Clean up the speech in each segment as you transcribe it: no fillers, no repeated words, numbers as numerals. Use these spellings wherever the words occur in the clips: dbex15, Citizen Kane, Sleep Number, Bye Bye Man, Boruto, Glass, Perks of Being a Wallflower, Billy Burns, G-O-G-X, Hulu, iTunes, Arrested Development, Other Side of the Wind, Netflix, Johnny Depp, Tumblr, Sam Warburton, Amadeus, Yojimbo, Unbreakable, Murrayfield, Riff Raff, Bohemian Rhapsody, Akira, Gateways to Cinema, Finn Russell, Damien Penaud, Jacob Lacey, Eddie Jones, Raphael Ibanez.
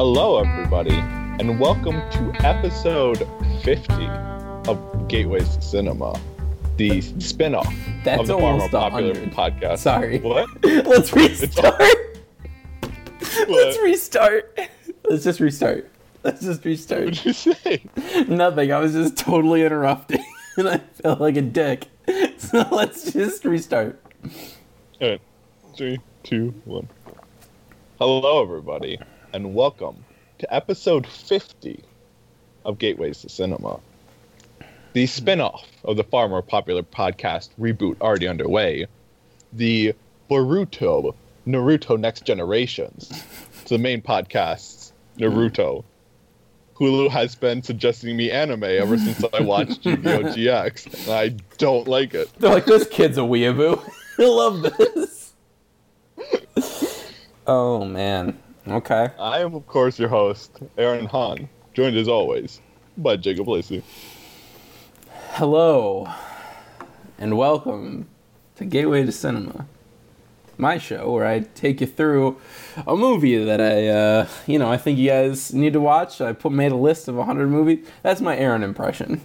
Hello, everybody, and welcome to episode 50 of Gateways to Cinema, the spinoff of the far more popular 100. Podcast. Sorry. What? Let's restart. What? Let's restart. Let's just restart. What did you say? Nothing. I was just totally interrupting, and I felt like a dick. So let's just restart. All right. 3, 2, 1. Hello, everybody, and welcome to episode 50 of Gateways to Cinema, the spinoff of the far more popular podcast reboot already underway, the Boruto, Naruto Next Generations. It's the main podcast's Naruto. Hulu has been suggesting me anime ever since I watched G-O-G-X, and I don't like it. They're like, this kid's a weeaboo. I love this. Oh, man. Okay. I am, of course, your host, Aaron Hahn, joined as always by Jacob Lacey. Hello, and welcome to Gateway to Cinema, my show where I take you through a movie that I think you guys need to watch. I made a list of 100 movies. That's my Aaron impression.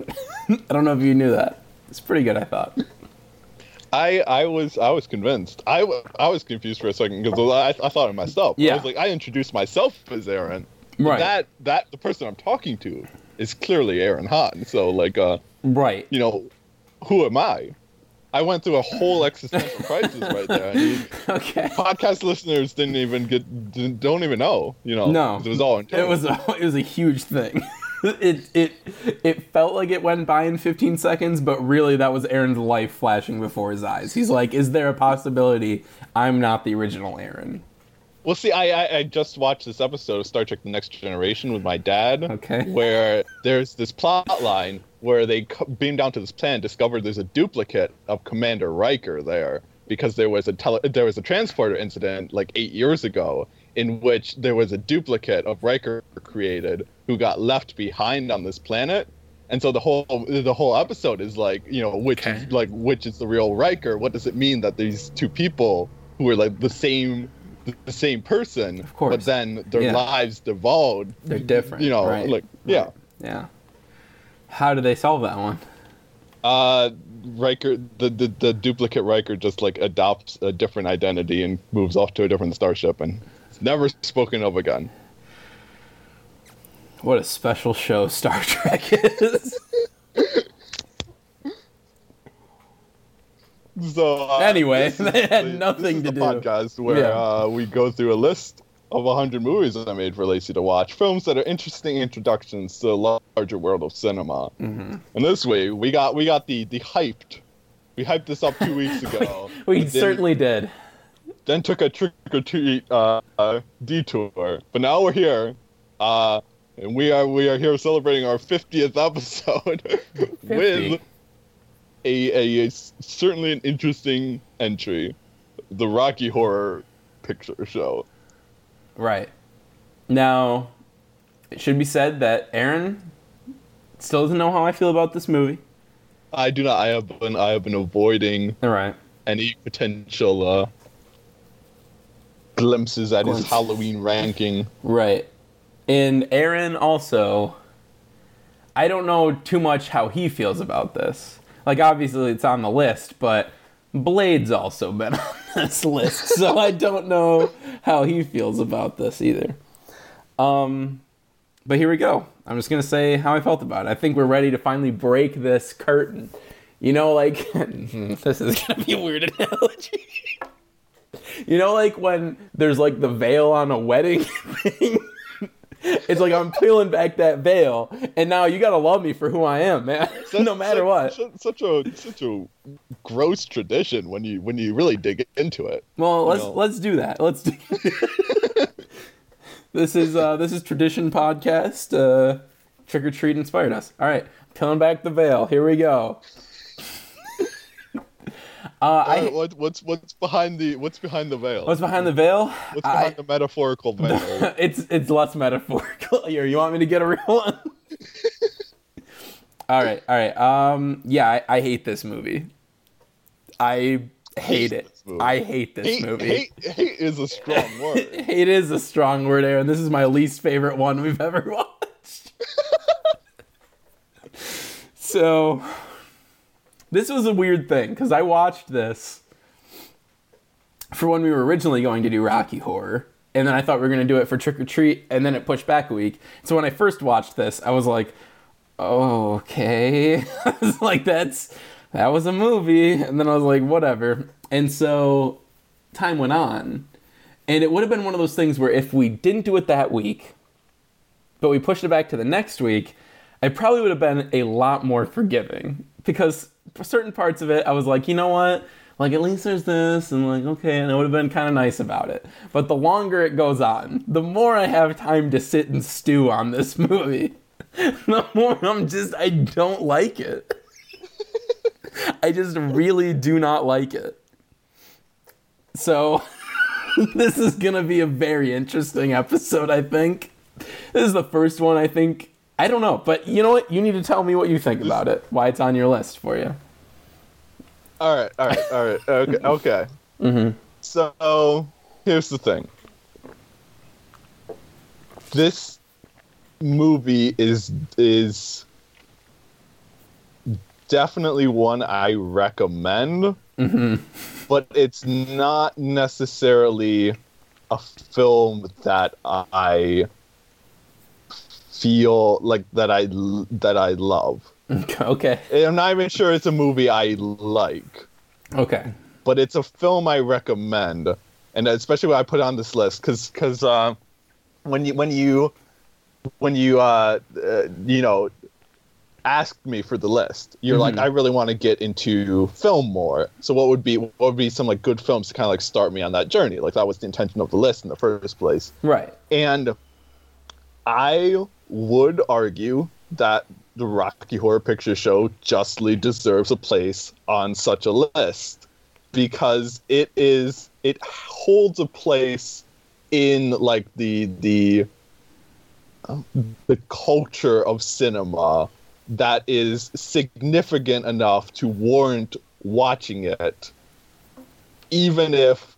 I don't know if you knew that. It's pretty good, I thought. I was convinced. I was confused for a second because I thought it myself. Yeah. I was like, I introduced myself as Aaron. Right. That the person I'm talking to is clearly Aaron Hahn. So like, right. You know, who am I? I went through a whole existential crisis right there. I mean, okay. Podcast listeners don't even know. You know. No. It was all intense. It was a huge thing. It felt like it went by in 15 seconds, but really that was Aaron's life flashing before his eyes. He's like, is there a possibility I'm not the original Aaron? Well, see, I just watched this episode of Star Trek: The Next Generation with my dad, okay, where there's this plot line where they beam down to this planet and discover there's a duplicate of Commander Riker there because there was a transporter incident like 8 years ago in which there was a duplicate of Riker created who got left behind on this planet, and so the whole episode is like, you know, which is the real Riker? What does it mean that these two people who are like the same person, of course, but then their lives devolved? They're different, you know, right? Like, yeah, yeah. How do they solve that one? Riker, the duplicate Riker, just like adopts a different identity and moves off to a different starship and. Never spoken of again. What a special show Star Trek is. So anyway, that had nothing to do. This is a podcast where we go through a list of 100 movies that I made for Lacey to watch. Films that are interesting introductions to the larger world of cinema. Mm-hmm. And this week we got the hyped. We hyped this up 2 weeks ago. we certainly did. Then took a trick-or-treat detour. But now we're here, and we are here celebrating our 50th episode with a certainly an interesting entry, the Rocky Horror Picture Show. Right. Now, it should be said that Aaron still doesn't know how I feel about this movie. I do not. I have been avoiding any potential... glimpses at his Halloween ranking. Right. And Aaron also, I don't know too much how he feels about this. Like, obviously it's on the list, but Blade's also been on this list, so I don't know how he feels about this either. But here we go. I'm just going to say how I felt about it. I think we're ready to finally break this curtain. You know, like, this is going to be a weird analogy. You know, like when there's like the veil on a wedding thing? It's like I'm peeling back that veil, and now you gotta love me for who I am, man. No matter what. Such a gross tradition when you really dig into it. Well, let's do that. Let's do This is Tradition Podcast. Trick or Treat inspired us. All right, peeling back the veil. Here we go. What's behind the veil? What's behind the veil? What's behind the metaphorical veil? It's less metaphorical here. You want me to get a real one? All right. I hate this movie. I hate it. movie. I hate this movie. Hate is a strong word. It is a strong word, Aaron. This is my least favorite one we've ever watched. So, this was a weird thing, because I watched this for when we were originally going to do Rocky Horror, and then I thought we were going to do it for Trick or Treat, and then it pushed back a week. So when I first watched this, I was like, oh, okay. I was like, that was a movie. And then I was like, whatever. And so time went on, and it would have been one of those things where if we didn't do it that week, but we pushed it back to the next week, I probably would have been a lot more forgiving, because for certain parts of it, I was like, you know what? Like, at least there's this, and like, okay, and it would have been kind of nice about it. But the longer it goes on, the more I have time to sit and stew on this movie, the more I don't like it. I just really do not like it. So, this is going to be a very interesting episode, I think. This is the first one, I think. I don't know, but you know what? You need to tell me what you think about it, why it's on your list for you. All right. Okay. Mm-hmm. So, here's the thing. This movie is definitely one I recommend, mm-hmm. but it's not necessarily a film that I feel like that I love. Okay. I'm not even sure it's a movie I like. Okay. But it's a film I recommend, and especially when I put on this list, because when you asked me for the list, you're mm-hmm. like, I really want to get into film more. So what would be some like good films to kind of like start me on that journey? Like that was the intention of the list in the first place. Right. And I would argue that the Rocky Horror Picture Show justly deserves a place on such a list, because it holds a place in like the culture of cinema that is significant enough to warrant watching it, even if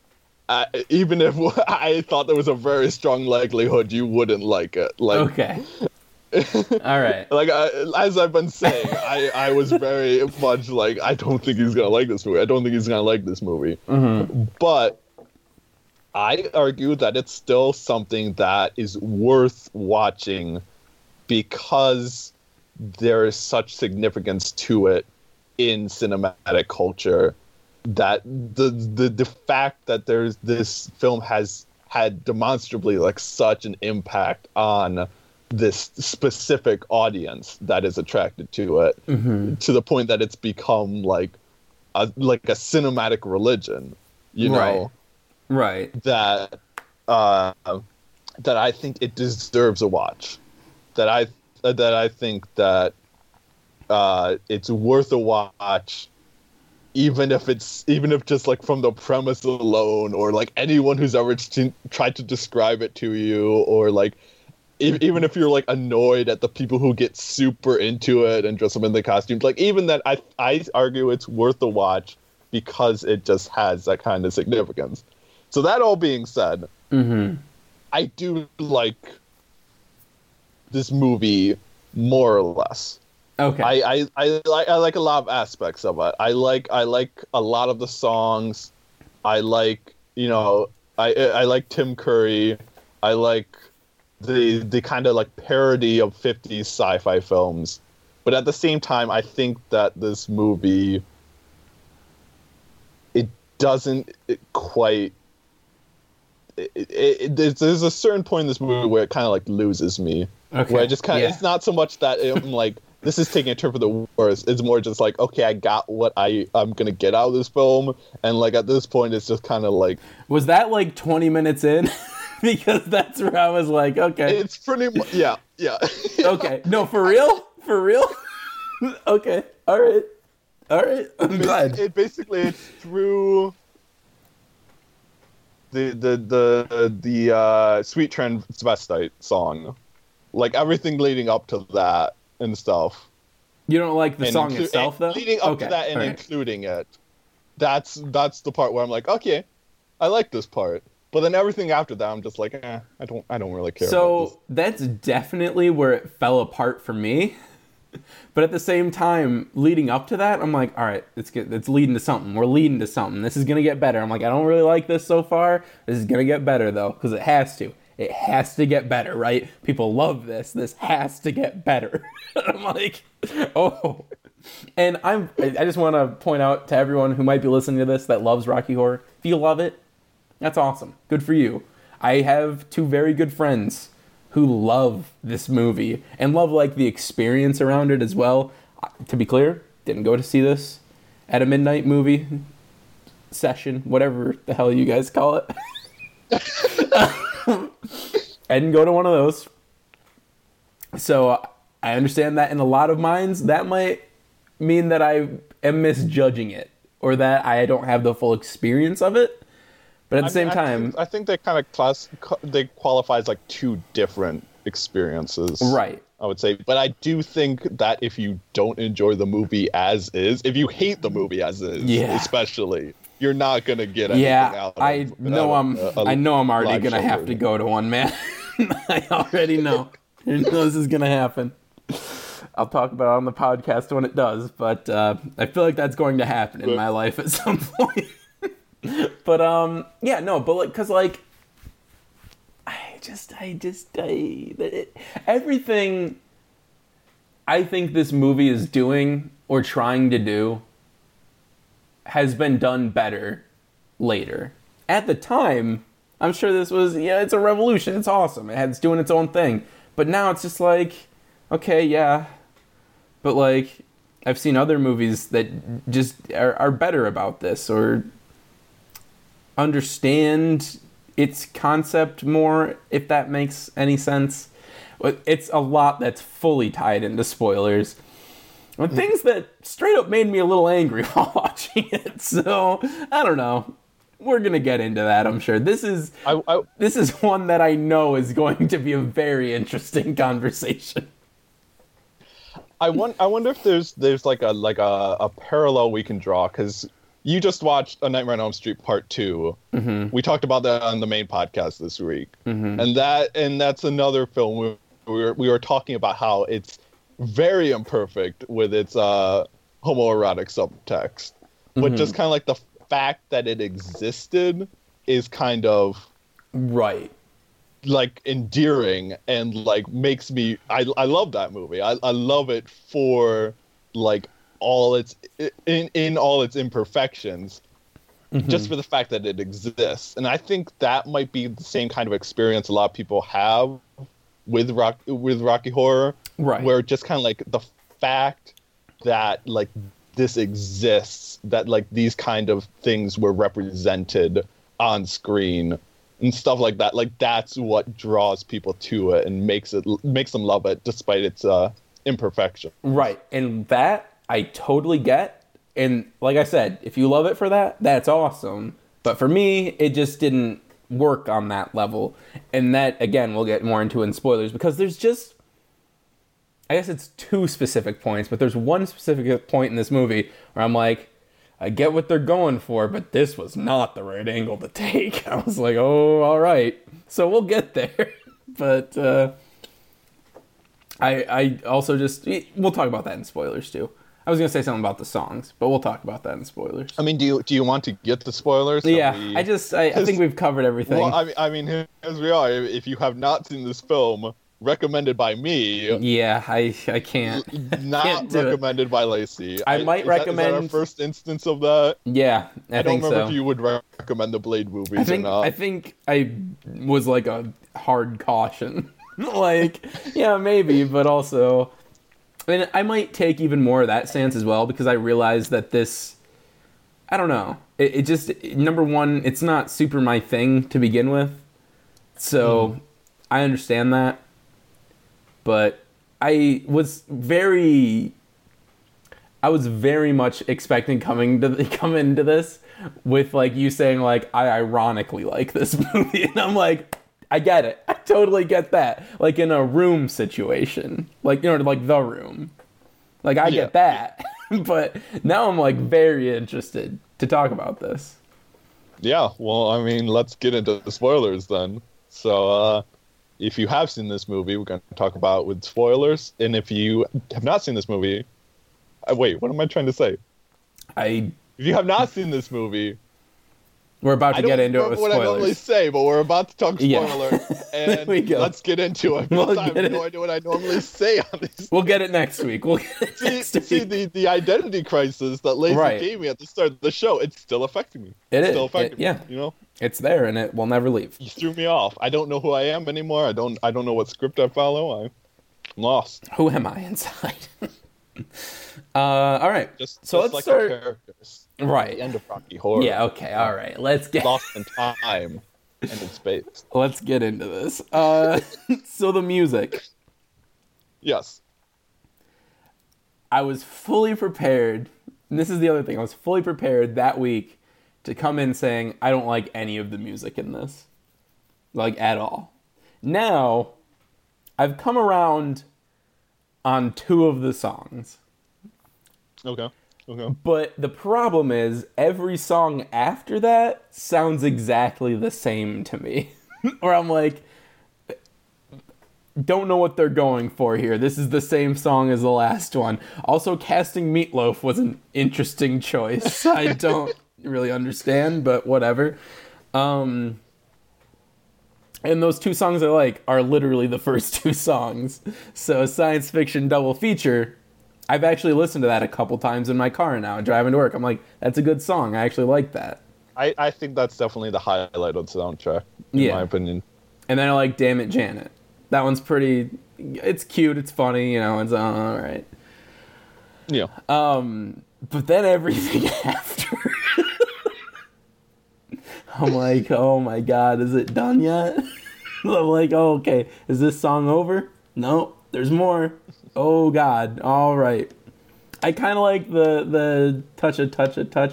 I thought there was a very strong likelihood you wouldn't like it. Like, okay. All right. Like, as I've been saying, I was very much like, I don't think he's going to like this movie. Mm-hmm. But I argue that it's still something that is worth watching because there is such significance to it in cinematic culture, that the fact that there's this film has had demonstrably like such an impact on this specific audience that is attracted to it, mm-hmm. to the point that it's become like a cinematic religion, you know, right? That I think it deserves a watch. That I think that it's worth a watch, even if just like from the premise alone, or like anyone who's ever tried to describe it to you, or like. Even if you're like annoyed at the people who get super into it and dress up in the costumes, like even that, I argue it's worth a watch because it just has that kind of significance. So that all being said, mm-hmm. I do like this movie more or less. Okay. I like a lot of aspects of it. I like a lot of the songs. I like, you know, I like Tim Curry. I like the kind of like parody of 50s sci-fi films, but at the same time I think that this movie there's a certain point in this movie where it kind of like loses me. Okay. Where I just kind of it's not so much that I'm like this is taking a turn for the worse, it's more just like, okay, I got what I'm gonna get out of this film, and like at this point it's just kind of like, was that like 20 minutes in? Because that's where I was like, okay. It's pretty much, yeah. Okay. No, for real? Okay. All right. I'm glad. It basically, it's through the Sweet Transvestite song. Like, everything leading up to that and stuff. You don't like the song itself, though? Leading up to that and including it. That's the part where I'm like, okay, I like this part. But then everything after that, I'm just like, eh, I don't really care. So that's definitely where it fell apart for me. But at the same time, leading up to that, I'm like, all right, it's leading to something. We're leading to something. This is going to get better. I'm like, I don't really like this so far. This is going to get better, though, because it has to. It has to get better, right? People love this. This has to get better. I'm like, oh. And I just want to point out to everyone who might be listening to this that loves Rocky Horror, if you love it, that's awesome. Good for you. I have two very good friends who love this movie and love, like, the experience around it as well. To be clear, didn't go to see this at a midnight movie session, whatever the hell you guys call it. I didn't go to one of those. So I understand that in a lot of minds, that might mean that I am misjudging it or that I don't have the full experience of it. But at the same time, I think they kind of they qualify as like two different experiences, right? I would say, but I do think that if you don't enjoy the movie as is, if you hate the movie as is, especially, you're not gonna get anything out of it. I know I'm already gonna have to go to one, man. I already know. I know this is gonna happen. I'll talk about it on the podcast when it does, but I feel like that's going to happen in my life at some point. But, everything I think this movie is doing or trying to do has been done better later. At the time, I'm sure this was, it's a revolution. It's awesome. It's doing its own thing. But now it's just like, okay, yeah. But, like, I've seen other movies that just are better about this or understand its concept more, if that makes any sense. It's a lot that's fully tied into spoilers. But things that straight up made me a little angry while watching it. So, I don't know. We're going to get into that, I'm sure. This is one that I know is going to be a very interesting conversation. I wonder if there's like a parallel we can draw, because you just watched A Nightmare on Elm Street Part 2. Mm-hmm. We talked about that on the main podcast this week. Mm-hmm. And that's another film we were talking about how it's very imperfect with its homoerotic subtext. Mm-hmm. But just kind of like the fact that it existed is kind of right, like endearing and like makes me I love that movie. I love it for like all its in all its imperfections, mm-hmm. just for the fact that it exists. And I think that might be the same kind of experience a lot of people have with Rocky Horror, right? Where just kind of like the fact that like this exists, that like these kind of things were represented on screen and stuff like that, like that's what draws people to it and makes them love it despite its imperfection, right? And that I totally get, and like I said, if you love it for that, that's awesome. But for me, it just didn't work on that level, and that, again, we'll get more into in spoilers, because there's just, I guess it's two specific points, but there's one specific point in this movie where I'm like, I get what they're going for, but this was not the right angle to take. I was like, oh, all right, so we'll get there. But I also just, we'll talk about that in spoilers too. I was going to say something about the songs, but we'll talk about that in spoilers. I mean, do you want to get the spoilers? Yeah, I think we've covered everything. Well, I mean, as we are, if you have not seen this film, recommended by me. Yeah, I can't. Not can't recommended it. By Lacey. I might recommend. Is that our first instance of that? Yeah, I don't think remember so. If you would recommend the Blade movies or not. I think I was like a hard caution. Like, yeah, maybe, but also... And I might take even more of that stance as well, because I realize that this, I don't know, it just, number one, it's not super my thing to begin with, so I understand that, but I was very much expecting come into this with, like, you saying, like, I ironically like this movie, and I'm like... I get it. I totally get that. Like in a Room situation. Like, you know, like The Room. Like I get that. But now I'm like very interested. to talk about this. Yeah, well, I mean, let's get into the spoilers then. So, if you have seen this movie, we're going to talk about it with spoilers. And if you have not seen this movie... Wait, what am I trying to say? If you have not seen this movie... We're about to get into it with spoilers. I don't know what I normally say, but we're about to talk spoiler. Yeah. And let's get into it. We'll get it next week. See, the identity crisis that Lacey gave me at the start of the show, it's still affecting me. It's still affecting me. Yeah. You know? It's there, and it will never leave. You threw me off. I don't know who I am anymore. I don't know what script I follow. I'm lost. Who am I inside? All right. So let's start... Our characters. Right. The end of Rocky Horror. Yeah, okay, all right. Let's get... Lost in time and in space. Let's get into this. So the music. Yes. I was fully prepared, and this is the other thing, I was fully prepared that week to come in saying, I don't like any of the music in this. Like, at all. Now, I've come around on two of the songs. Okay. But the problem is, every song after that sounds exactly the same to me. Or I'm like, don't know what they're going for here. This is the same song as the last one. Also, casting Meatloaf was an interesting choice. I don't really understand, but whatever. And those two songs I like are literally the first two songs. So, Science Fiction Double Feature... I've actually listened to that a couple times in my car now, driving to work. I'm like, that's a good song. I actually like that. I think that's definitely the highlight of the soundtrack, in my opinion. And then I like Damn It, Janet. That one's pretty... It's cute, it's funny, you know, it's all right. Yeah. But then everything after... I'm like, oh my god, is it done yet? I'm like, oh, okay, is this song over? No, there's more. Oh god, all right. I kind of like the touch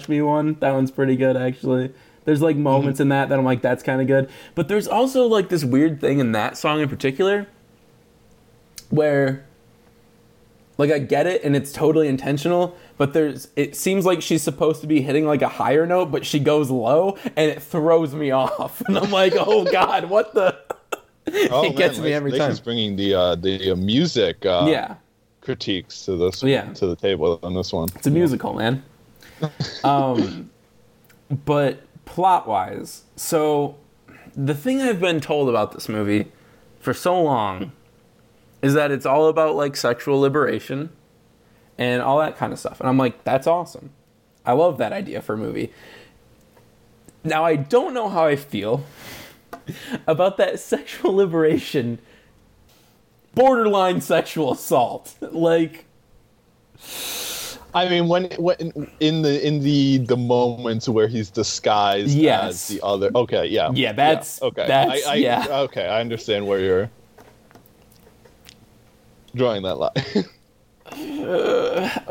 me one. That one's pretty good, actually. There's like moments in that I'm like, that's kind of good. But there's also like this weird thing in that song in particular where like I get it and it's totally intentional, but it seems like she's supposed to be hitting like a higher note, but she goes low and it throws me off. And I'm like, oh god, what the... It gets me every time. He's bringing the music critiques to this to the table on this one. It's a musical, man. But plot wise, so the thing I've been told about this movie for so long is that it's all about like sexual liberation and all that kind of stuff, and I'm like, that's awesome. I love that idea for a movie. Now I don't know how I feel about that sexual liberation, borderline sexual assault. Like, I mean, when in the moments where he's disguised as the other. Okay, yeah, yeah, that's okay. That's, okay, I understand where you're drawing that line. I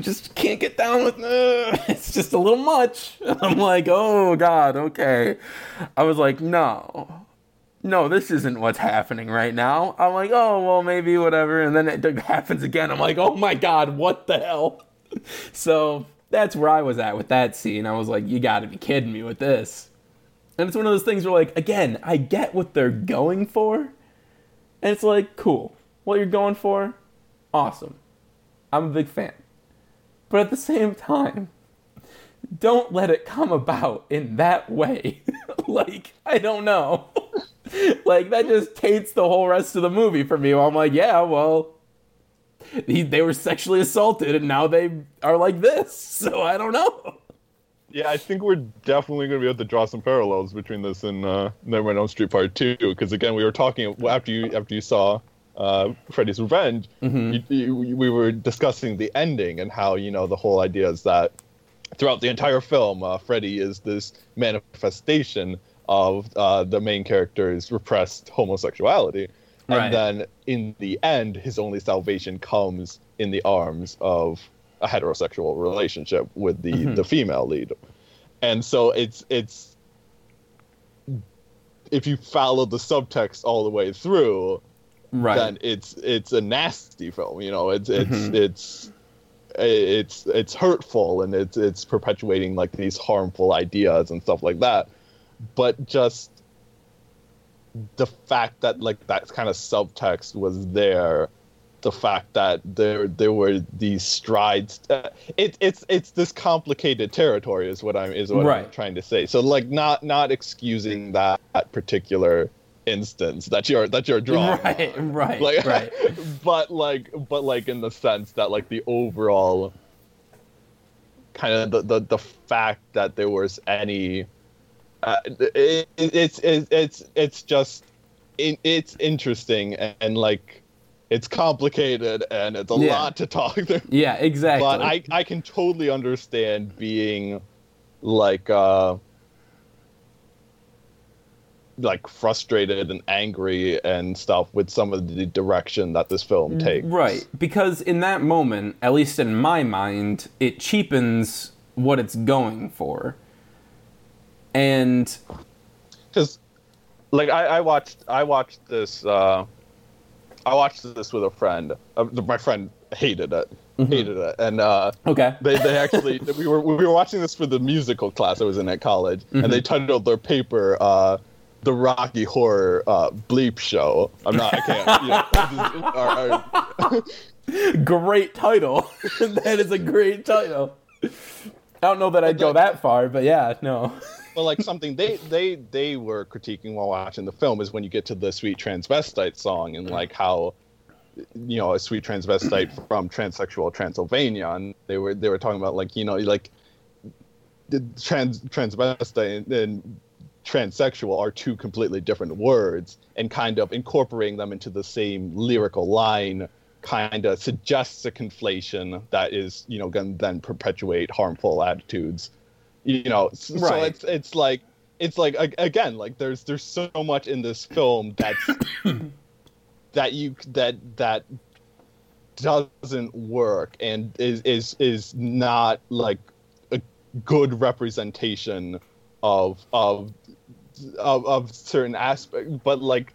just can't get down with it. It's just a little much. I'm like, oh god, okay. I was like, no, this isn't what's happening right now. I'm like, oh well, maybe whatever. And then it happens again. I'm like, oh my god, what the hell? So that's where I was at with that scene. I was like, you gotta be kidding me with this. And it's one of those things where, like, again, I get what they're going for, and it's like, cool, what you're going for, awesome. I'm a big fan. But at the same time, don't let it come about in that way. Like, I don't know. Like, that just taints the whole rest of the movie for me. I'm like, yeah, well, they were sexually assaulted and now they are like this. So I don't know. Yeah, I think we're definitely going to be able to draw some parallels between this and Nightmare on Elm Street Part 2. Because, again, we were talking after you saw... Freddy's Revenge, we were discussing the ending and how, you know, the whole idea is that throughout the entire film, Freddy is this manifestation of the main character's repressed homosexuality. Right. And then in the end, his only salvation comes in the arms of a heterosexual relationship with the female lead. And so it's if you follow the subtext all the way through... Right. Then it's a nasty film, you know. It's it's hurtful, and it's perpetuating like these harmful ideas and stuff like that. But just the fact that like that kind of subtext was there, the fact that there were these strides, it's this complicated territory is what right. I'm trying to say. So like not excusing that particular instance that you're drawing right on. right but in the sense that like the overall kind of the fact that there was any it's just it's interesting and like it's complicated and it's a lot to talk through. Yeah, exactly. But I can totally understand being like frustrated and angry and stuff with some of the direction that this film takes. Right, because in that moment, at least in my mind, it cheapens what it's going for. And because like I watched this with a friend. My friend hated it. Mm-hmm. Hated it. And okay. They actually we were watching this for the musical class I was in at college, mm-hmm. and they titled their paper The Rocky Horror Bleep Show. Great title. That is a great title. I don't know that I'd go that far, but yeah, no. But like something they were critiquing while watching the film is when you get to the Sweet Transvestite song and like how, you know, a sweet transvestite from transsexual Transylvania, and they were talking about like, you know, like the transvestite and transsexual are two completely different words, and kind of incorporating them into the same lyrical line kind of suggests a conflation that is, you know, going to then perpetuate harmful attitudes, you know. So right. it's like again, like there's so much in this film that doesn't work and is not like a good representation of certain aspects. But like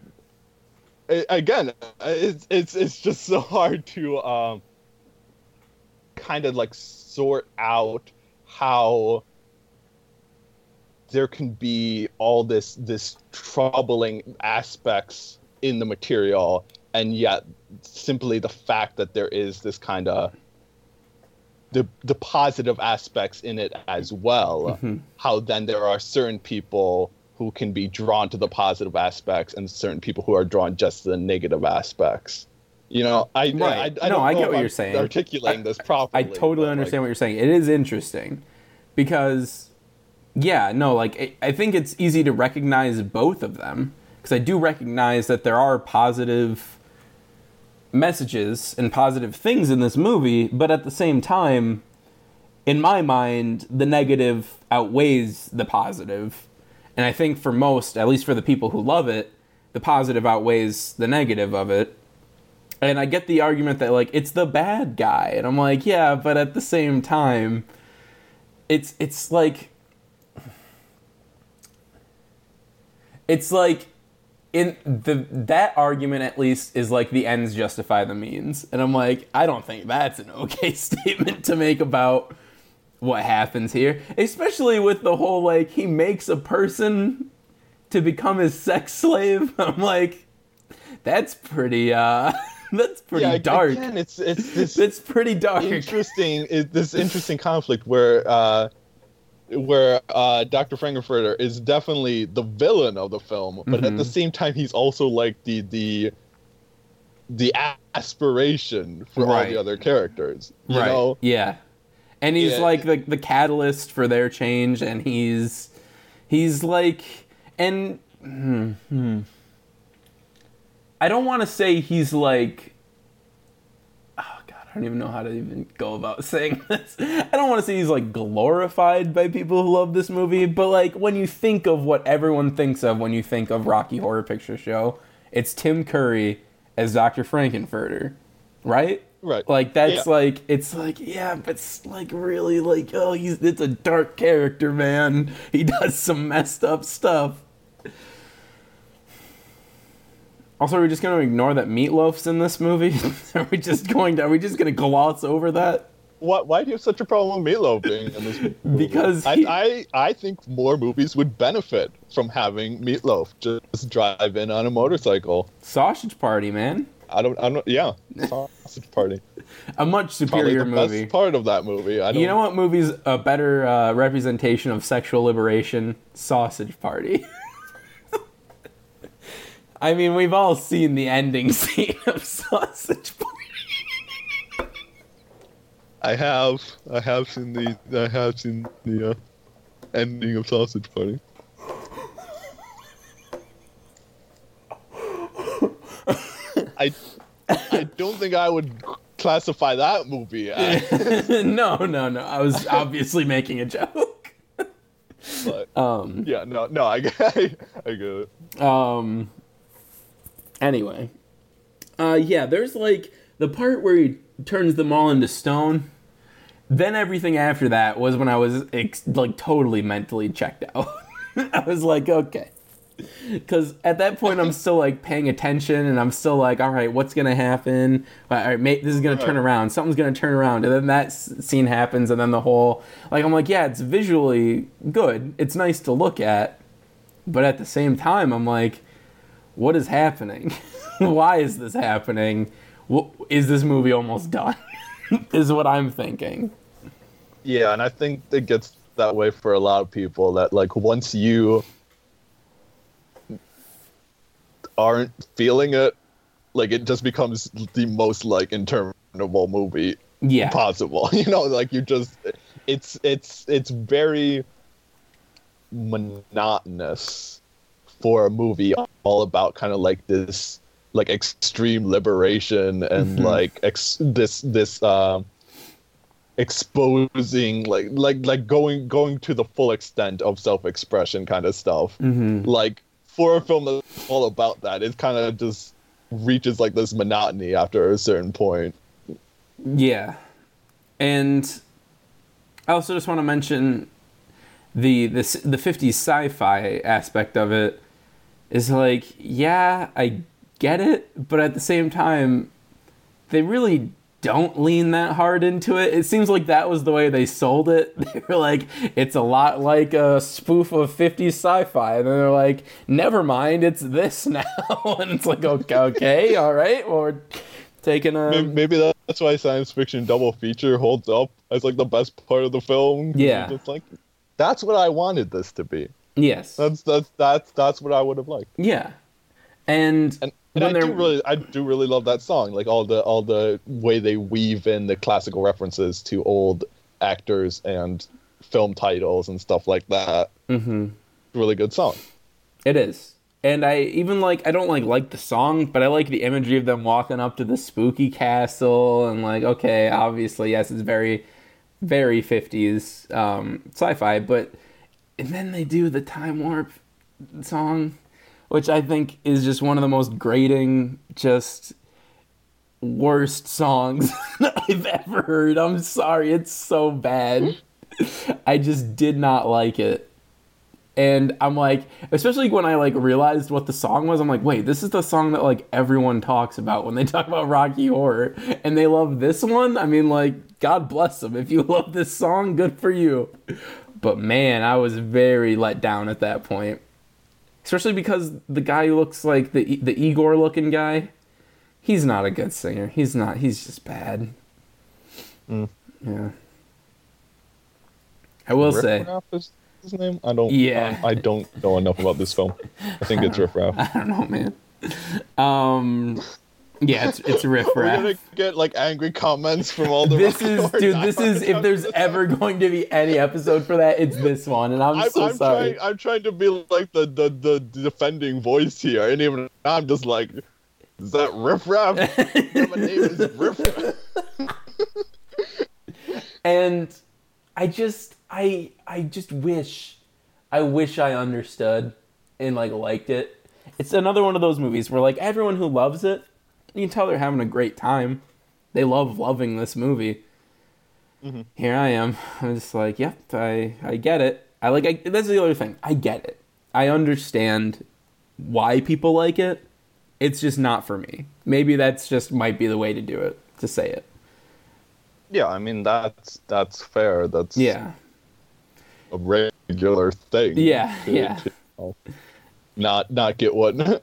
again, it's just so hard to kind of like sort out how there can be all this troubling aspects in the material, and yet simply the fact that there is this kind of the positive aspects in it as well, mm-hmm. how then there are certain people who can be drawn to the positive aspects and certain people who are drawn just to the negative aspects. You know, I get what you're saying. Articulating this properly. I totally understand what you're saying. It is interesting because, yeah, no, like I think it's easy to recognize both of them, because I do recognize that there are positive messages and positive things in this movie, but at the same time, in my mind, the negative outweighs the positive. And I think for most, at least for the people who love it, the positive outweighs the negative of it. And I get the argument that, like, it's the bad guy. And I'm like, yeah, but at the same time, it's like in that argument, at least, is like the ends justify the means. And I'm like, I don't think that's an okay statement to make about what happens here, especially with the whole, like, he makes a person to become his sex slave. I'm like, that's pretty dark. Again, it's pretty dark. This interesting conflict where Dr. Frank-N-Furter is definitely the villain of the film, but mm-hmm. at the same time he's also like the aspiration for right. all the other characters, you right. know? Yeah. And he's like the catalyst for their change, and he's like, and I don't want to say he's like, oh God, I don't even know how to even go about saying this. I don't want to say he's like glorified by people who love this movie, but like when you think of what everyone thinks of when you think of Rocky Horror Picture Show, it's Tim Curry as Dr. Frank-N-Furter, right? Right. Like, that's, like, it's, like, yeah, but, like, really, like, oh, it's a dark character, man. He does some messed up stuff. Also, are we just going to ignore that Meatloaf's in this movie? Are we just going to gloss over that? Why do you have such a problem with Meatloaf being in this movie? Because I think more movies would benefit from having Meatloaf just drive in on a motorcycle. Sausage Party, man. I don't. Yeah, Sausage Party. A much superior movie. Best part of that movie. You know what movie's a better representation of sexual liberation? Sausage Party. I mean, we've all seen the ending scene of Sausage Party. I have seen the ending of Sausage Party. I don't think I would classify that movie as... No. I was obviously making a joke. But, yeah, no, I get it. Anyway. Yeah, there's, like, the part where he turns them all into stone. Then everything after that was when I was, like, totally mentally checked out. I was like, okay. Because at that point, I'm still, like, paying attention, and I'm still like, all right, what's going to happen? All right, mate, this is going to turn around. Something's going to turn around. And then that scene happens, and then the whole... Like, I'm like, yeah, it's visually good. It's nice to look at. But at the same time, I'm like, what is happening? Why is this happening? Is this movie almost done? Is what I'm thinking. Yeah, and I think it gets that way for a lot of people, that, like, once you... aren't feeling it, like, it just becomes the most, like, interminable movie possible. You know, like, you just it's very monotonous for a movie all about kind of like this, like, extreme liberation and like exposing like going to the full extent of self-expression kind of stuff. Like, for a film that's all about that, it kind of just reaches, like, this monotony after a certain point. Yeah. And I also just want to mention the 50s sci-fi aspect of it is, like, yeah, I get it, but at the same time, they really don't lean that hard into it. It seems like that was the way they sold it. They were like, it's a lot like a spoof of 50s sci-fi. And then they're like, never mind, it's this now. And it's like, okay, all right. Well, we're taking a... Maybe that's why science fiction double feature holds up as, like, the best part of the film. Yeah. It's like, that's what I wanted this to be. Yes. That's what I would have liked. Yeah. And I do really love that song. Like, all the way they weave in the classical references to old actors and film titles and stuff like that. It's a really good song. It is. And I even like, I don't like the song, but I like the imagery of them walking up to the spooky castle and, like, okay, obviously, yes, it's very, very 50s sci-fi, but, and then they do the Time Warp song, which I think is just one of the most grating, just worst songs I've ever heard. I'm sorry, it's so bad. I just did not like it. And I'm like, especially when I, like, realized what the song was, I'm like, wait, this is the song that, like, everyone talks about when they talk about Rocky Horror, and they love this one? I mean, like, God bless them. If you love this song, good for you. But, man, I was very let down at that point. Especially because the guy who looks like the Igor-looking guy, he's not a good singer. He's not. He's just bad. Mm. Yeah. I will say. Riff Raff is his name? I don't know enough about this film. I think it's Riff Raff. I don't know, man. Yeah, it's Riff Raff. We're gonna get, like, angry comments from all the. This is if there's ever going to be any episode for that, it's this one, and I'm sorry. I'm trying to be like the defending voice here, and even I'm just like, is that Riff Raff? My name is Riff Raff. And I wish I understood and, like, liked it. It's another one of those movies where, like, everyone who loves it. You can tell they're having a great time. They love loving this movie. Here I am. I'm just like, yep, I get it. That's the other thing. I get it. I understand why people like it. It's just not for me. Maybe that's just might be the way to do it, to say it. Yeah, I mean, that's fair. That's a regular thing. Yeah, to, you know, not get what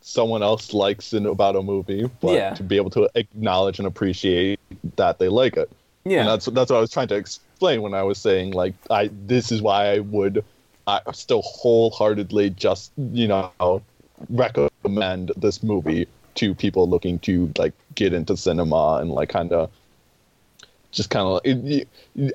someone else likes about a movie, but to be able to acknowledge and appreciate that they like it. Yeah, and that's what I was trying to explain when I was saying, like, this is why I still wholeheartedly just, you know, recommend this movie to people looking to, like, get into cinema and, like, kind of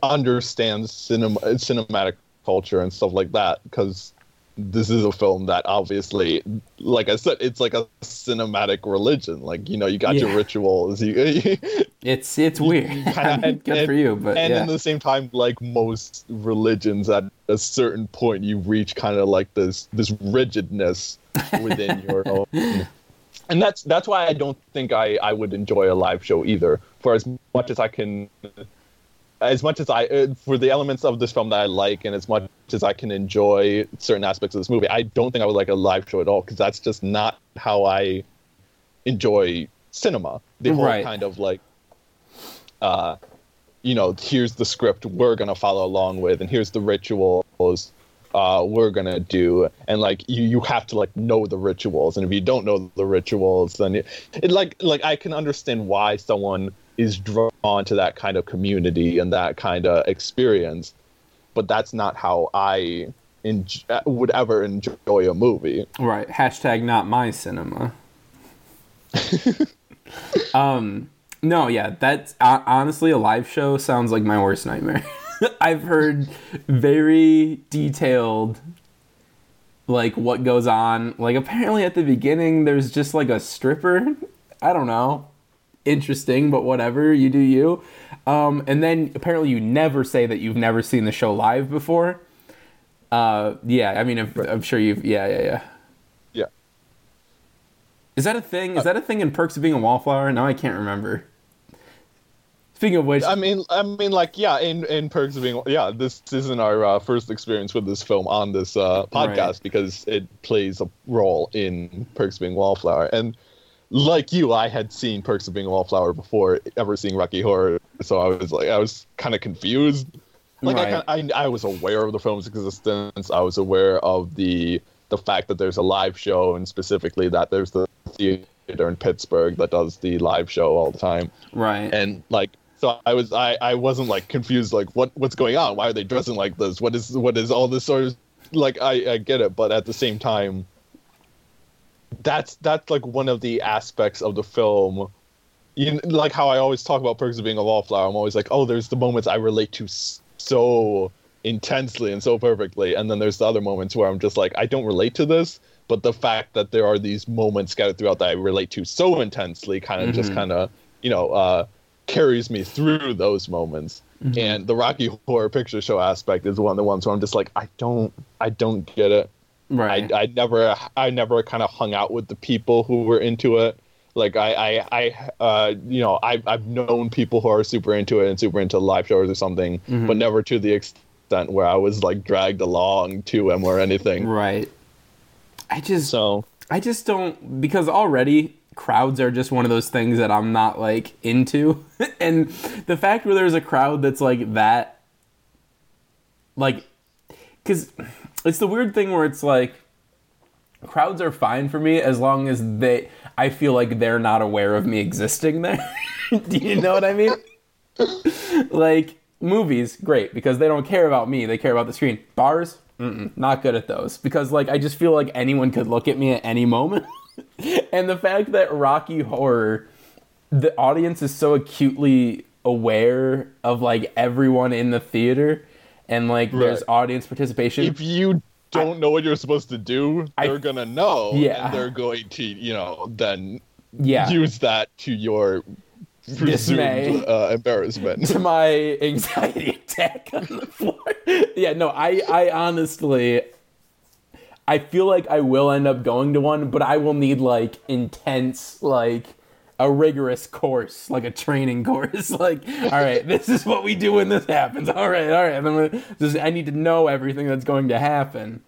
understand cinematic culture and stuff like that, because this is a film that obviously, like I said, it's like a cinematic religion. Like, you know, you got your rituals. It's weird. Good for you, but and at the same time, like most religions, at a certain point, you reach kind of like this rigidness within your own. And that's why I don't think I would enjoy a live show either. For as much as I can, for the elements of this film that I like, and as much as I can enjoy certain aspects of this movie, I don't think I would like a live show at all, because that's just not how I enjoy cinema. The whole kind of like, you know, here's the script we're going to follow along with, and here's the rituals we're gonna do, and like you have to like know the rituals, and if you don't know the rituals, then it I can understand why someone is drawn to that kind of community and that kind of experience, but that's not how I would ever enjoy a movie. Right. Hashtag not my cinema. No, yeah, that's honestly, a live show sounds like my worst nightmare. I've heard very detailed, like, what goes on. Like, apparently at the beginning, there's just, like, a stripper. I don't know. Interesting, but whatever. You do you. And then, apparently, you never say that you've never seen the show live before. I mean, I'm sure you've... Yeah. Is that a thing? Is that a thing in Perks of Being a Wallflower? No, I can't remember. Speaking of which, I mean, like, in Perks of Being, this isn't our first experience with this film on this podcast, because it plays a role in Perks of Being Wallflower. And like you, I had seen Perks of Being Wallflower before ever seeing Rocky Horror, so I was kind of confused. Like, I was aware of the film's existence. I was aware of the fact that there's a live show, and specifically that there's the theater in Pittsburgh that does the live show all the time. Right, and like. So I wasn't like confused, like what's going on? Why are they dressing like this? What is all this sort of, like, I get it, but at the same time, that's like one of the aspects of the film. You know, like how I always talk about Perks of Being a Wallflower. I'm always like, oh, there's the moments I relate to so intensely and so perfectly, and then there's the other moments where I'm just like, I don't relate to this, but the fact that there are these moments scattered throughout that I relate to so intensely, kind of just kind of, you know. Carries me through those moments, and the Rocky Horror Picture Show aspect is one of the ones where I'm just like, I don't get it. Right. I never kind of hung out with the people who were into it. Like I've known people who are super into it and super into live shows or something, but never to the extent where I was like dragged along to them or anything. Right. I just don't, because already. Crowds are just one of those things that I'm not like into, and the fact where there's a crowd that's like that, like, because it's the weird thing where it's like crowds are fine for me as long as I feel like they're not aware of me existing there. Do you know what I mean? Like movies, great, because they don't care about me, they care about the screen. Bars, not good at those, because like I just feel like anyone could look at me at any moment. And the fact that Rocky Horror, the audience is so acutely aware of, like, everyone in the theater, and, like, there's audience participation. If you don't know what you're supposed to do, they're going to know. Yeah. And they're going to, you know, then use that to your presumed embarrassment. To my anxiety attack on the floor. Yeah, no, I honestly... I feel like I will end up going to one, but I will need, like, intense, like, a rigorous course, like a training course. Like, all right, this is what we do when this happens. All right. And then I need to know everything that's going to happen,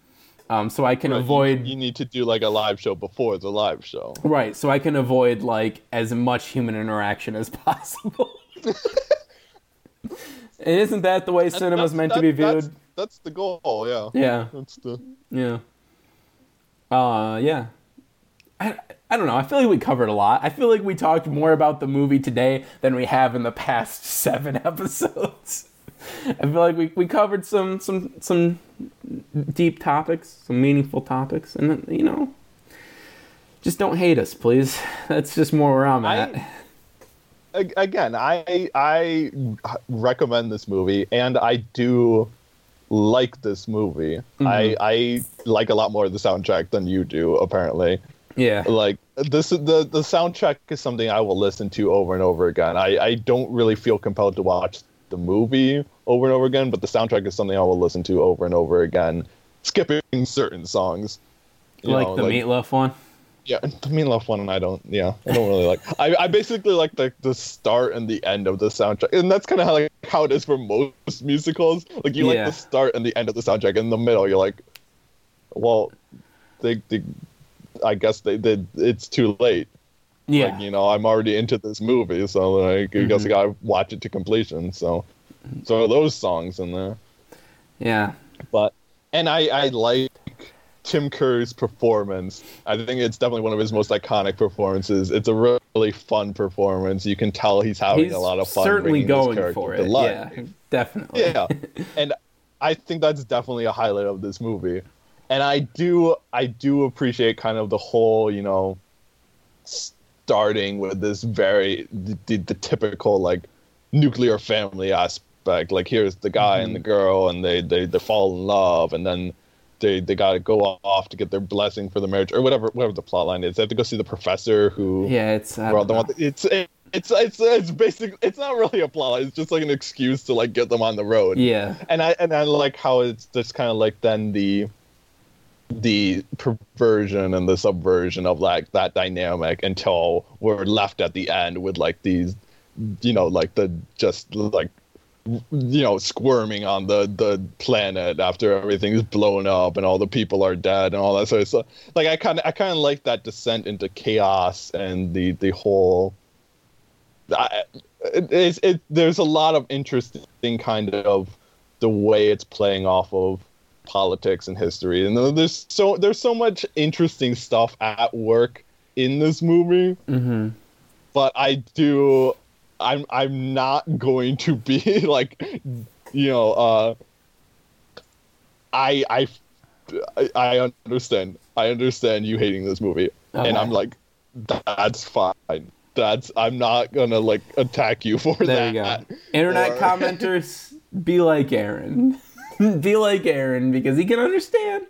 so I can avoid... You need to do, like, a live show before the live show. Right, so I can avoid, like, as much human interaction as possible. And isn't that the way cinema's meant to be viewed? That's the goal, yeah. Yeah. That's the... Yeah. Yeah. I don't know. I feel like we covered a lot. I feel like we talked more about the movie today than we have in the past 7 episodes. I feel like we covered some deep topics, some meaningful topics, and, you know, just don't hate us, please. That's just more where I'm at. I recommend this movie, and I do like this movie. Mm-hmm. I like a lot more of the soundtrack than you do, apparently. Yeah. Like, the soundtrack is something I will listen to over and over again. I don't really feel compelled to watch the movie over and over again, but the soundtrack is something I will listen to over and over again, skipping certain songs. Like the Meatloaf one? Yeah, the Meatloaf one, and I don't really like. I basically like the start and the end of the soundtrack, and that's kind of how it is for most musicals. Like, you like the start and the end of the soundtrack, and in the middle you're like, well, I guess it's too late. Yeah, like, you know, I'm already into this movie, so like, I guess I gotta watch it to completion. So are those songs in there. Yeah, but I like Tim Curry's performance. I think it's definitely one of his most iconic performances. It's a really fun performance. You can tell he's having a lot of fun. Certainly going for it. Yeah, definitely. Yeah, and I think that's definitely a highlight of this movie. And I do appreciate kind of the whole, you know, starting with this very the typical like nuclear family aspect. Like, here's the guy and the girl, and they fall in love, and then they gotta go off to get their blessing for the marriage, or whatever the plot line is. They have to go see the professor who... Yeah, it's... It's basically... It's not really a plot line. It's just like an excuse to like get them on the road. Yeah. And I like how it's just kind of like then the perversion and the subversion of like that dynamic until we're left at the end with like these, you know, like the just like, you know, squirming on the planet after everything's blown up and all the people are dead and all that sort of stuff. Like, I kind of like that descent into chaos and the whole... There's a lot of interesting kind of the way it's playing off of politics and history, and there's so much interesting stuff at work in this movie. Mm-hmm. But I'm not going to be like, you know, I understand. I understand you hating this movie. Okay. And I'm like, that's fine. I'm not gonna like attack you for that. There you go. Internet commenters, be like Aaron. Be like Aaron, because he can understand.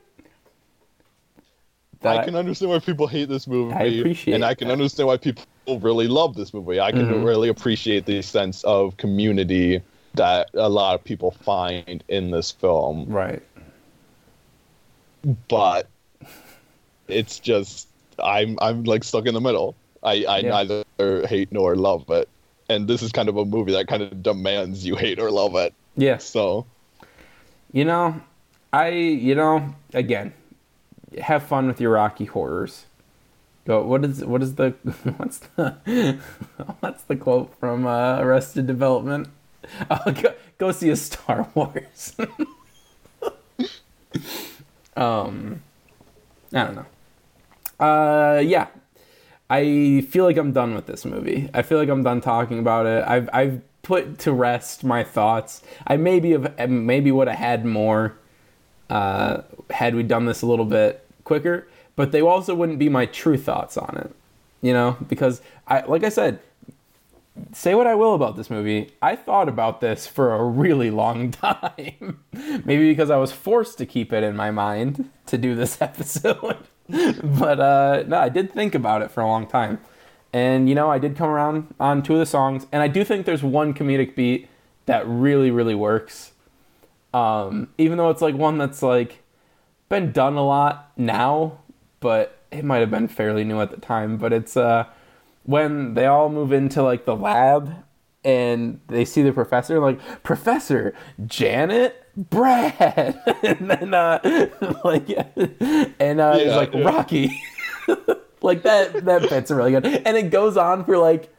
I can understand why people hate this movie. I appreciate and I can understand why people really love this movie. I can really appreciate the sense of community that a lot of people find in this film. Right. But it's just I'm like stuck in the middle. I neither hate nor love it. And this is kind of a movie that kind of demands you hate or love it. Yeah. So, you know, again, have fun with your Rocky horrors. Go. What's the quote from Arrested Development? Go see a Star Wars. I don't know. Yeah, I feel like I'm done with this movie. I feel like I'm done talking about it. I've put to rest my thoughts. I maybe would have had more had we done this a little bit quicker, but they also wouldn't be my true thoughts on it, you know, because like I said, say what I will about this movie, I thought about this for a really long time. Maybe because I was forced to keep it in my mind to do this episode. But no, I did think about it for a long time. And, you know, I did come around on 2 of the songs, and I do think there's one comedic beat that really, really works. Even though it's like one that's like been done a lot now, but it might have been fairly new at the time. But it's when they all move into like the lab and they see the professor, like, Professor Janet Brad, and then he's like, Rocky. Like that bit's really good, and it goes on for like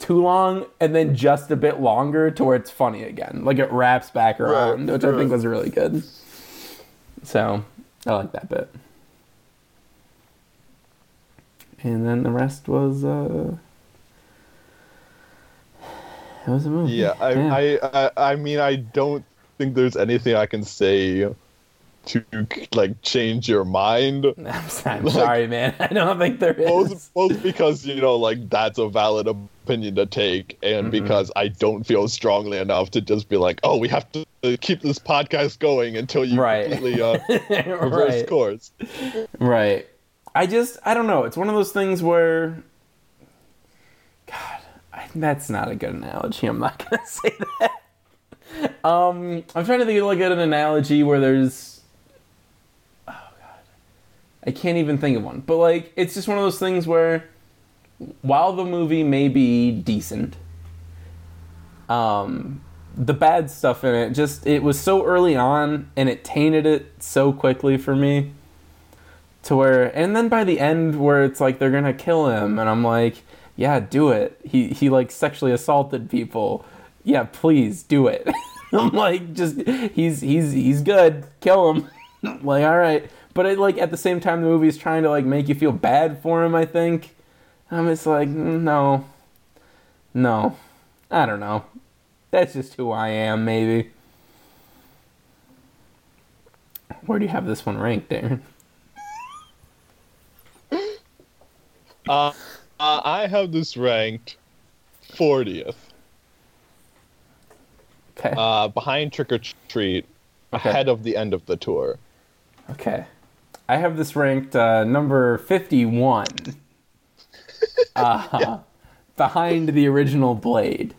too long and then just a bit longer to where it's funny again. Like, it wraps back around, right, which I think was really good. So, I like that bit. And then the rest was... it was a movie. Yeah, I mean, I don't think there's anything I can say to, like, change your mind. I'm like, sorry, man. I don't think there is. Both because, you know, like, that's a valid opinion to take, and because I don't feel strongly enough to just be like, oh, we have to keep this podcast going until you completely reverse course. Right. I don't know. It's one of those things where... God, that's not a good analogy. I'm not going to say that. I'm trying to think of, like, an analogy where there's... I can't even think of one. But, like, it's just one of those things where while the movie may be decent, the bad stuff in it, just, it was so early on and it tainted it so quickly for me to where, and then by the end where it's like, they're going to kill him. And I'm like, yeah, do it. He like sexually assaulted people. Yeah, please do it. I'm like, just, he's good. Kill him. Like, all right. But it, like, at the same time, the movie's trying to, like, make you feel bad for him, I think. I'm just like, no. No. I don't know. That's just who I am, maybe. Where do you have this one ranked, Aaron? I have this ranked 40th. Okay. Behind Trick or Treat, ahead of The End of the Tour. Okay. I have this ranked number 51, yeah, behind the original Blade.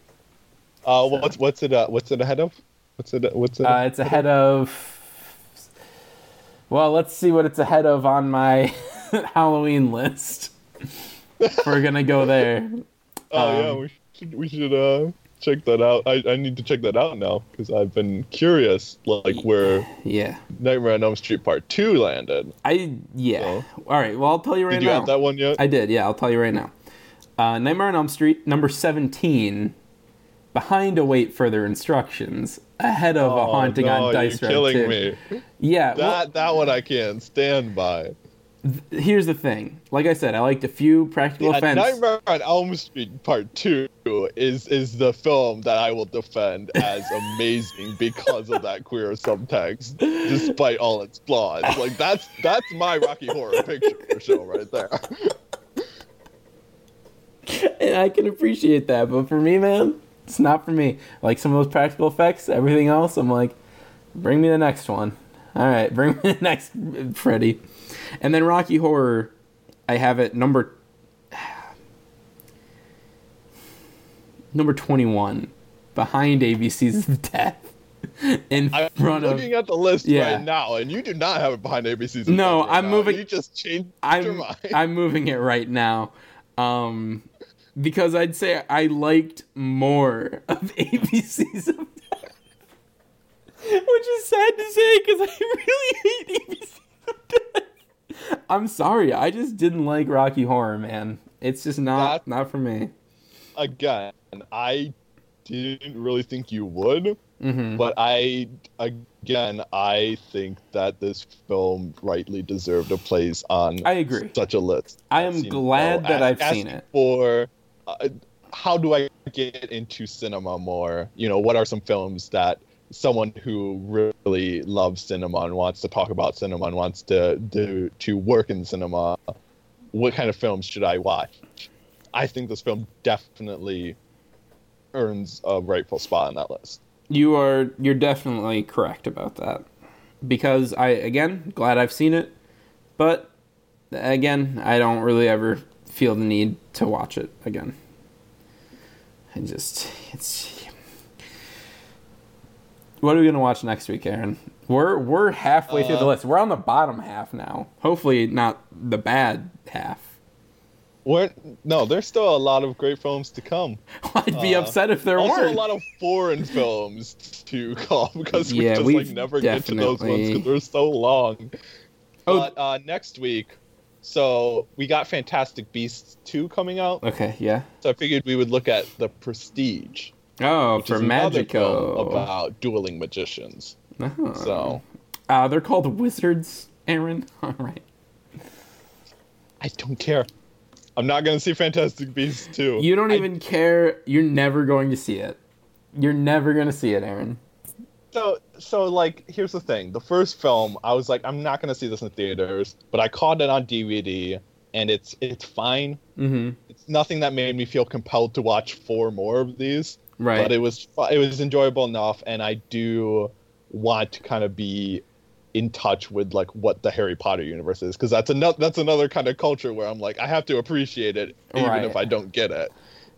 So, what's it ahead of? It's ahead of. Well, let's see what it's ahead of on my Halloween list. We're gonna go there. Oh yeah, we should check that out. I need to check that out now because I've been curious, like, where Nightmare on Elm Street Part 2 landed. So. All right, well, I'll tell you right now. Did you have that one yet? I did, yeah, I'll tell you right now. Nightmare on Elm Street, number 17, behind Await Further Instructions, ahead of A Haunting on Dice Road 2. You're killing me. Yeah. That one I can't stand by. Here's the thing. Like I said, I liked a few Practical Offense. Nightmare on Elm Street Part 2 is the film that I will defend as amazing because of that queer subtext, despite all its flaws. Like, that's my Rocky Horror Picture Show right there. And I can appreciate that, but for me, man, it's not for me. Like, some of those practical effects, everything else, I'm like, bring me the next one. All right, bring me the next Freddy. And then Rocky Horror, I have it number 21, behind ABC's of Death. I'm looking at the list right now, and you do not have it behind ABC's of Death. No, I'm moving. You just changed your mind. I'm moving it right now, because I'd say I liked more of ABC's of Death, which is sad to say because I really hate ABC's of Death. I'm sorry, I just didn't like Rocky Horror, man. It's just not for me. Again, I didn't really think you would, but I think that this film rightly deserved a place on such a list. I am glad that I've seen it. For how do I get into cinema more? You know, what are some films that someone who really loves cinema and wants to talk about cinema and wants to work in cinema, what kind of films should I watch? I think this film definitely earns a rightful spot on that list. You're definitely correct about that. Because glad I've seen it, but again, I don't really ever feel the need to watch it again. What are we going to watch next week, Aaron? We're halfway through the list. We're on the bottom half now. Hopefully not the bad half. There's still a lot of great films to come. I'd be upset if there weren't. Also a lot of foreign films to come because we never get to those ones because they're so long. But next week, So we got Fantastic Beasts 2 coming out. Okay, yeah. So I figured we would look at The Prestige. Oh, for Magico. About dueling magicians. Oh. So, they're called wizards, Aaron. All right. I don't care. I'm not going to see Fantastic Beasts 2. You don't even care. You're never going to see it. You're never going to see it, Aaron. So, like, here's the thing. The first film, I was like, I'm not going to see this in theaters, but I caught it on DVD, and it's fine. Mm-hmm. It's nothing that made me feel compelled to watch four more of these. Right. But it was enjoyable enough, and I do want to kind of be in touch with, like, what the Harry Potter universe is, because that's another kind of culture where I'm like, I have to appreciate it, even if I don't get it.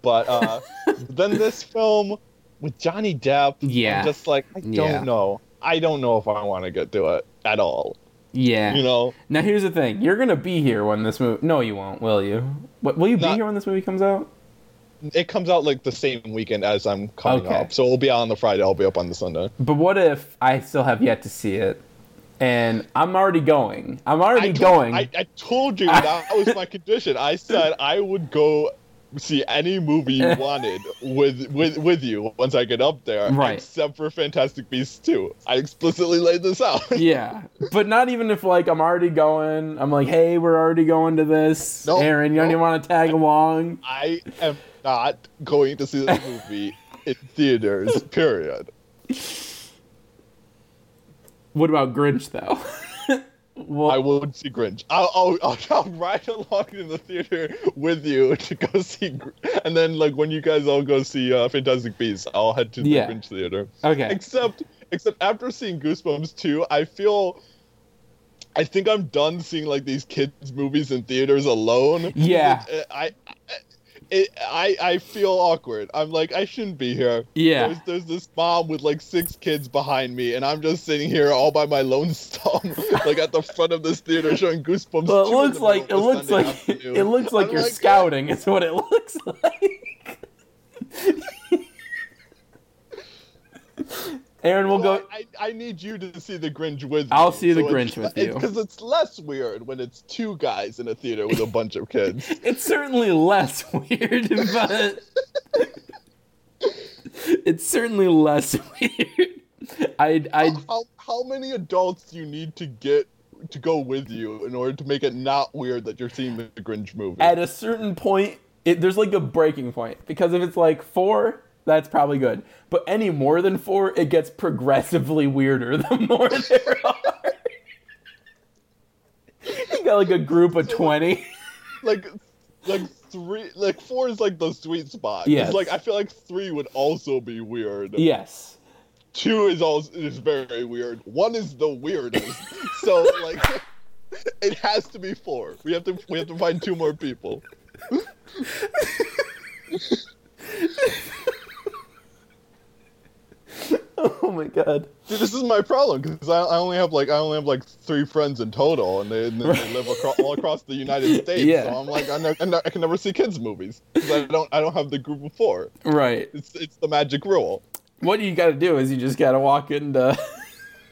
But then this film with Johnny Depp, I'm just like, I don't know. I don't know if I want to get to it at all. Yeah. You know? Now, here's the thing. You're going to be here when this movie... No, you won't, will you? Will you be here when this movie comes out? It comes out, like, the same weekend as I'm coming up. So it'll be out on the Friday. I'll be up on the Sunday. But what if I still have yet to see it? And I'm already going. I told you that was my condition. I said I would go see any movie you wanted with you once I get up there, right? Except for Fantastic Beasts 2. I explicitly laid this out. Yeah, but not even if, like, I'm already going. I'm like, hey, we're already going to this. Nope, Aaron, you don't even want to tag along. I am not going to see this movie in theaters, period. What about Grinch, though? Well, I won't see Grinch. I'll ride along in the theater with you to go see Grinch. And then, like, when you guys all go see Fantastic Beasts, I'll head to the Grinch theater. Okay. Except after seeing Goosebumps 2, I think I'm done seeing, like, these kids' movies in theaters alone. Yeah. I feel awkward. I'm like, I shouldn't be here. Yeah. There's this mom with, like, 6 kids behind me, and I'm just sitting here all by my lonesome, like, at the front of this theater showing Goosebumps. Well, it looks like you're scouting. It's what it looks like. Aaron, we'll go. I need you to see the Grinch with me. I'll see the Grinch with you. Because it's less weird when it's 2 guys in a theater with a bunch of kids. It's certainly less weird, but it's certainly less weird. How many adults do you need to get to go with you in order to make it not weird that you're seeing the Grinch movie? At a certain point, there's, like, a breaking point. Because if it's, like, 4... that's probably good. But any more than 4, it gets progressively weirder the more there are. You got, like, a group of 20. Like 3, like 4 is, like, the sweet spot. Yes. It's like, I feel like 3 would also be weird. Yes. 2 is very weird. 1 is the weirdest. So, like, it has to be 4. We have to find 2 more people. Oh my god! Dude, this is my problem because I only have like 3 friends in total, and they live all across the United States. Yeah. So I'm like, I can never see kids' movies because I don't have the group of 4. Right. It's the magic rule. What you got to do is you just got to walk into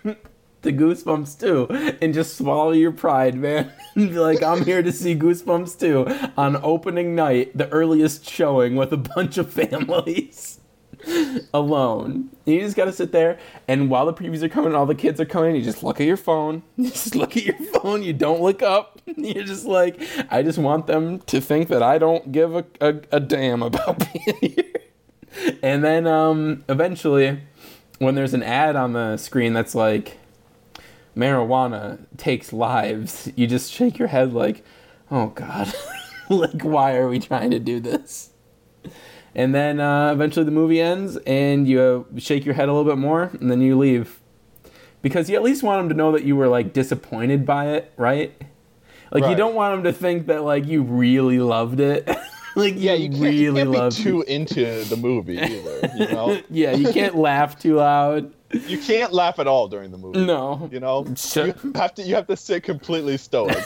the Goosebumps 2 and just swallow your pride, man. And be like, I'm here to see Goosebumps 2 on opening night, the earliest showing with a bunch of families. Alone. You just gotta sit there, and while the previews are coming, all the kids are coming, you just look at your phone. You don't look up. You're just like, I just want them to think that I don't give a damn about being here. And then eventually, when there's an ad on the screen that's like, marijuana takes lives, you just shake your head like, oh god, like, why are we trying to do this? And then eventually the movie ends, and you shake your head a little bit more, and then you leave. Because you at least want them to know that you were, like, disappointed by it, right? Like, right. You don't want them to think that, like, you really loved it. Like, yeah, you can't be too into the movie either, you know? Yeah, you can't laugh too loud. You can't laugh at all during the movie. No. You know? You have to sit completely stoic.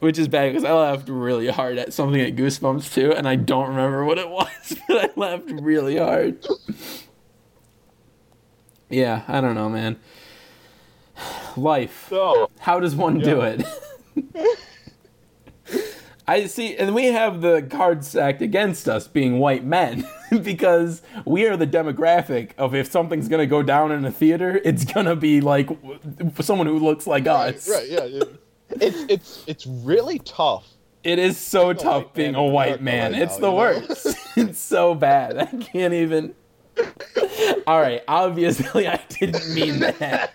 Which is bad because I laughed really hard at something at Goosebumps 2, and I don't remember what it was, but I laughed really hard. Yeah, I don't know, man. life. So, how does one do it? I see, and we have the cards stacked against us being white men because we are the demographic of if something's going to go down in a theater, it's going to be like someone who looks like us. Right, yeah. It's really tough. It is so tough being a white man. It's the worst. It's so bad. I can't even. All right, obviously I didn't mean that.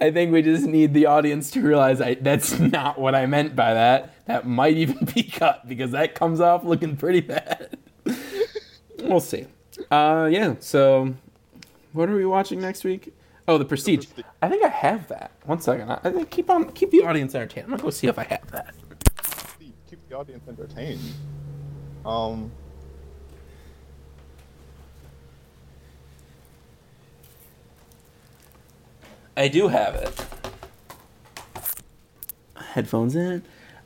I think we just need the audience to realize that's not what I meant by that. That might even be cut because that comes off looking pretty bad. We'll see. So what are we watching next week? Oh, The Prestige. I think I have that. One second. I think keep the audience entertained. I'm going to go see if I have that. Keep the audience entertained. I do have it. Headphones in.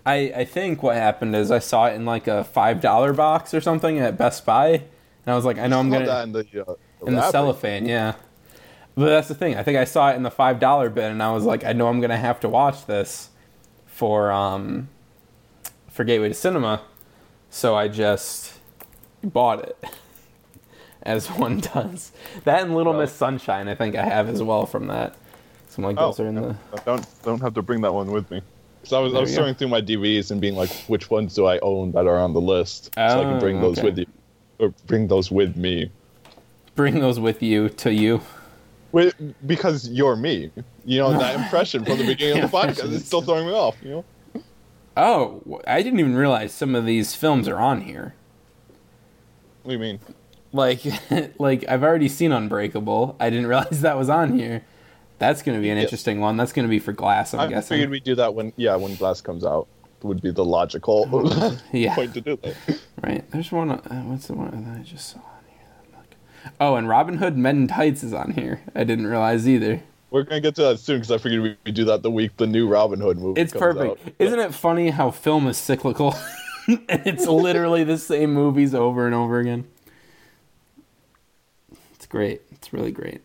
I think what happened is I saw it in like a $5 box or something at Best Buy, and I was like, I know I'm gonna in the cellophane, yeah. But that's the thing. I think I saw it in the $5 bin, and I was like, I know I'm gonna have to watch this for Gateway to Cinema, so I just bought it. As one does. That and Little Miss Sunshine, I think I have as well from that. So like those are in the. I don't have to bring that one with me. So I was going through my DVDs and being like, which ones do I own that are on the list, so I can bring those with you, or bring those with me. Bring those with you to you. Because you're me, that impression from the beginning of the podcast is still throwing me off. Oh, I didn't even realize some of these films are on here. What do you mean? Like I've already seen Unbreakable. I didn't realize that was on here. That's going to be an interesting one. That's going to be for Glass, I'm guessing. I figured we'd do that when Glass comes out. Would be the logical point to do that. Right. There's one. What's the one that I just saw on here? Oh, and Robin Hood Men in Tights is on here. I didn't realize either. We're going to get to that soon because I figured we'd do that the week the new Robin Hood movie comes out. It's perfect. Isn't it funny how film is cyclical? And it's literally the same movies over and over again. It's great. It's really great.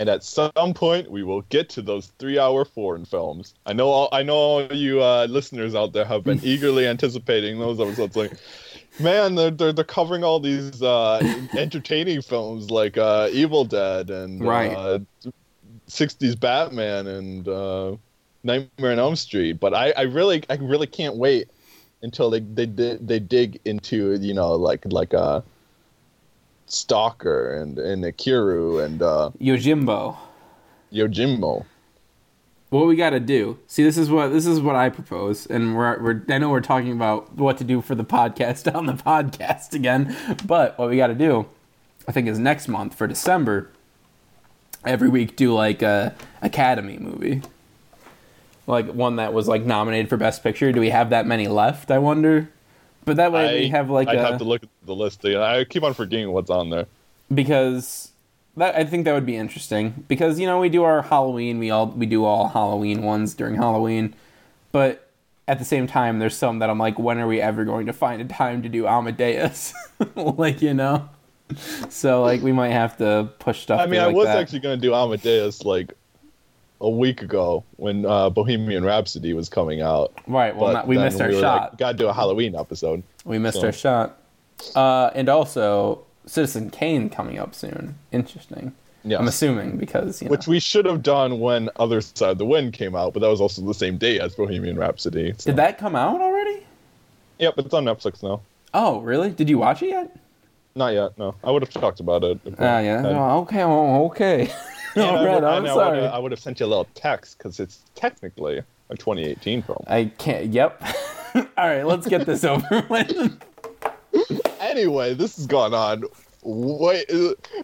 And at some point, we will get to those 3-hour foreign films. I know all you listeners out there have been eagerly anticipating those episodes. Like, man, they're covering all these entertaining films like Evil Dead and 60s Batman and Nightmare on Elm Street. But I really can't wait until they dig into like Stalker and Akira and Yojimbo. What we got to do? See, this is what I propose, and I know we're talking about what to do for the podcast on the podcast again, but what we got to do, I think, is next month for December. Every week, do like a Academy movie, like one that was like nominated for Best Picture. Do we have that many left? I wonder. But that way we have like I'd have to look at the list. I keep on forgetting what's on there. Because I think that would be interesting. Because, we do our Halloween. We do all Halloween ones during Halloween. But at the same time, there's some that I'm like, when are we ever going to find a time to do Amadeus? So, we might have to push stuff. I mean, I was actually going to do Amadeus, a week ago when Bohemian Rhapsody was coming out. Right, well, we missed our shot. Gotta do a Halloween episode. We missed our shot. And also, Citizen Kane coming up soon. Interesting. Yes. I'm assuming because, which we should have done when Other Side of the Wind came out, but that was also the same day as Bohemian Rhapsody. So. Did that come out already? Yep, it's on Netflix now. Oh, really? Did you watch it yet? Not yet, no. I would have talked about it. Okay. I would have sent you a little text because it's technically a 2018 film. I can't. Yep. All right, let's get this over with. Anyway, this has gone on. Wait,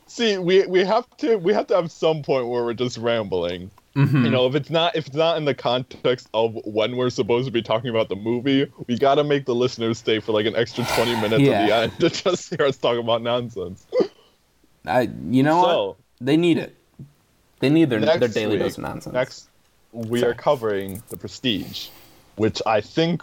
see, we have to have some point where we're just rambling. Mm-hmm. If it's not in the context of when we're supposed to be talking about the movie, we got to make the listeners stay for an extra 20 minutes at the end to just hear us talk about nonsense. What? They need it. They need their daily dose of nonsense. Next, we are covering The Prestige, which I think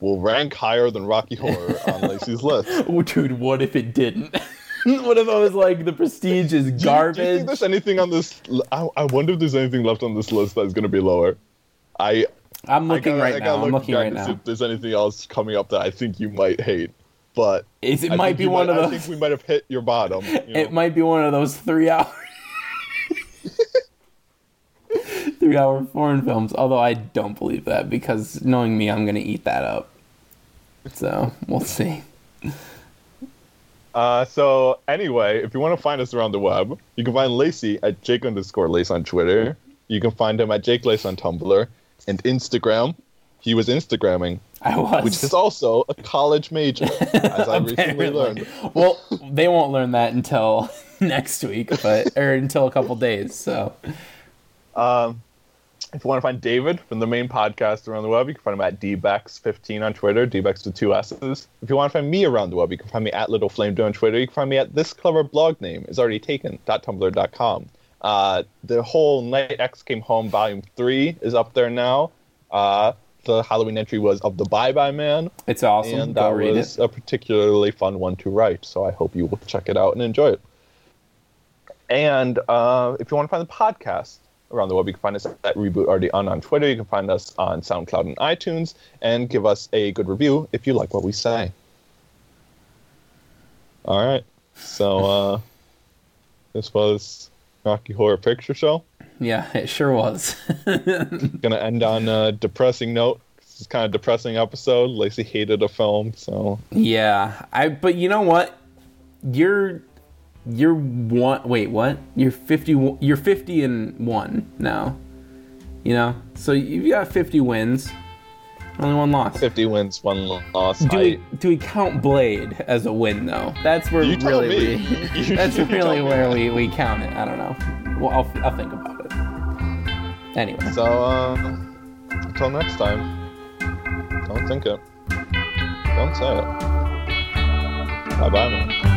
will rank higher than Rocky Horror on Lacey's list. Oh, dude, what if it didn't? What if I was like, The Prestige is garbage? Do you think there's anything on this? I wonder if there's anything left on this list that's going to be lower. I'm looking right now. If there's anything else coming up that I think you might hate, but it might be one of those. I think we might have hit your bottom. It might be one of those 3 hours. 3 hour foreign films, although I don't believe that, because knowing me, I'm gonna eat that up, so we'll see. So anyway, if you want to find us around the web, you can find Lacey at Jake_Lace on Twitter. You can find him at Jake Lace on Tumblr and Instagram. He was Instagramming. I was. Which is also a college major, as I recently learned. Well, they won't learn that until next week, or until a couple days, so. If you want to find David from the main podcast around the web, you can find him at dbex15 on Twitter, dbex with two S's. If you want to find me around the web, you can find me at littleflamedo on Twitter. You can find me at this clever blog name is already taken.tumblr.com. The whole Night X Came Home Volume 3 is up there now. The Halloween entry was of the Bye Bye Man. It's awesome. And that was a particularly fun one to write, so I hope you will check it out and enjoy it. And if you want to find the podcast around the web, you can find us at RebootRDUn on Twitter. You can find us on SoundCloud and iTunes, and give us a good review if you like what we say. All right. So this was Rocky Horror Picture Show. Yeah, it sure was. Gonna end on a depressing note. This is kind of a depressing episode. Lacey hated a film, so yeah. But you know what? You're 50. You're 50-1 now. You know, so you've got 50 wins, only one loss. 50 wins, one loss. Do we count Blade as a win though? That's really where we count it. I don't know. Well, I'll think about it. Anyway. So until next time, don't think it. Don't say it. Bye bye, man.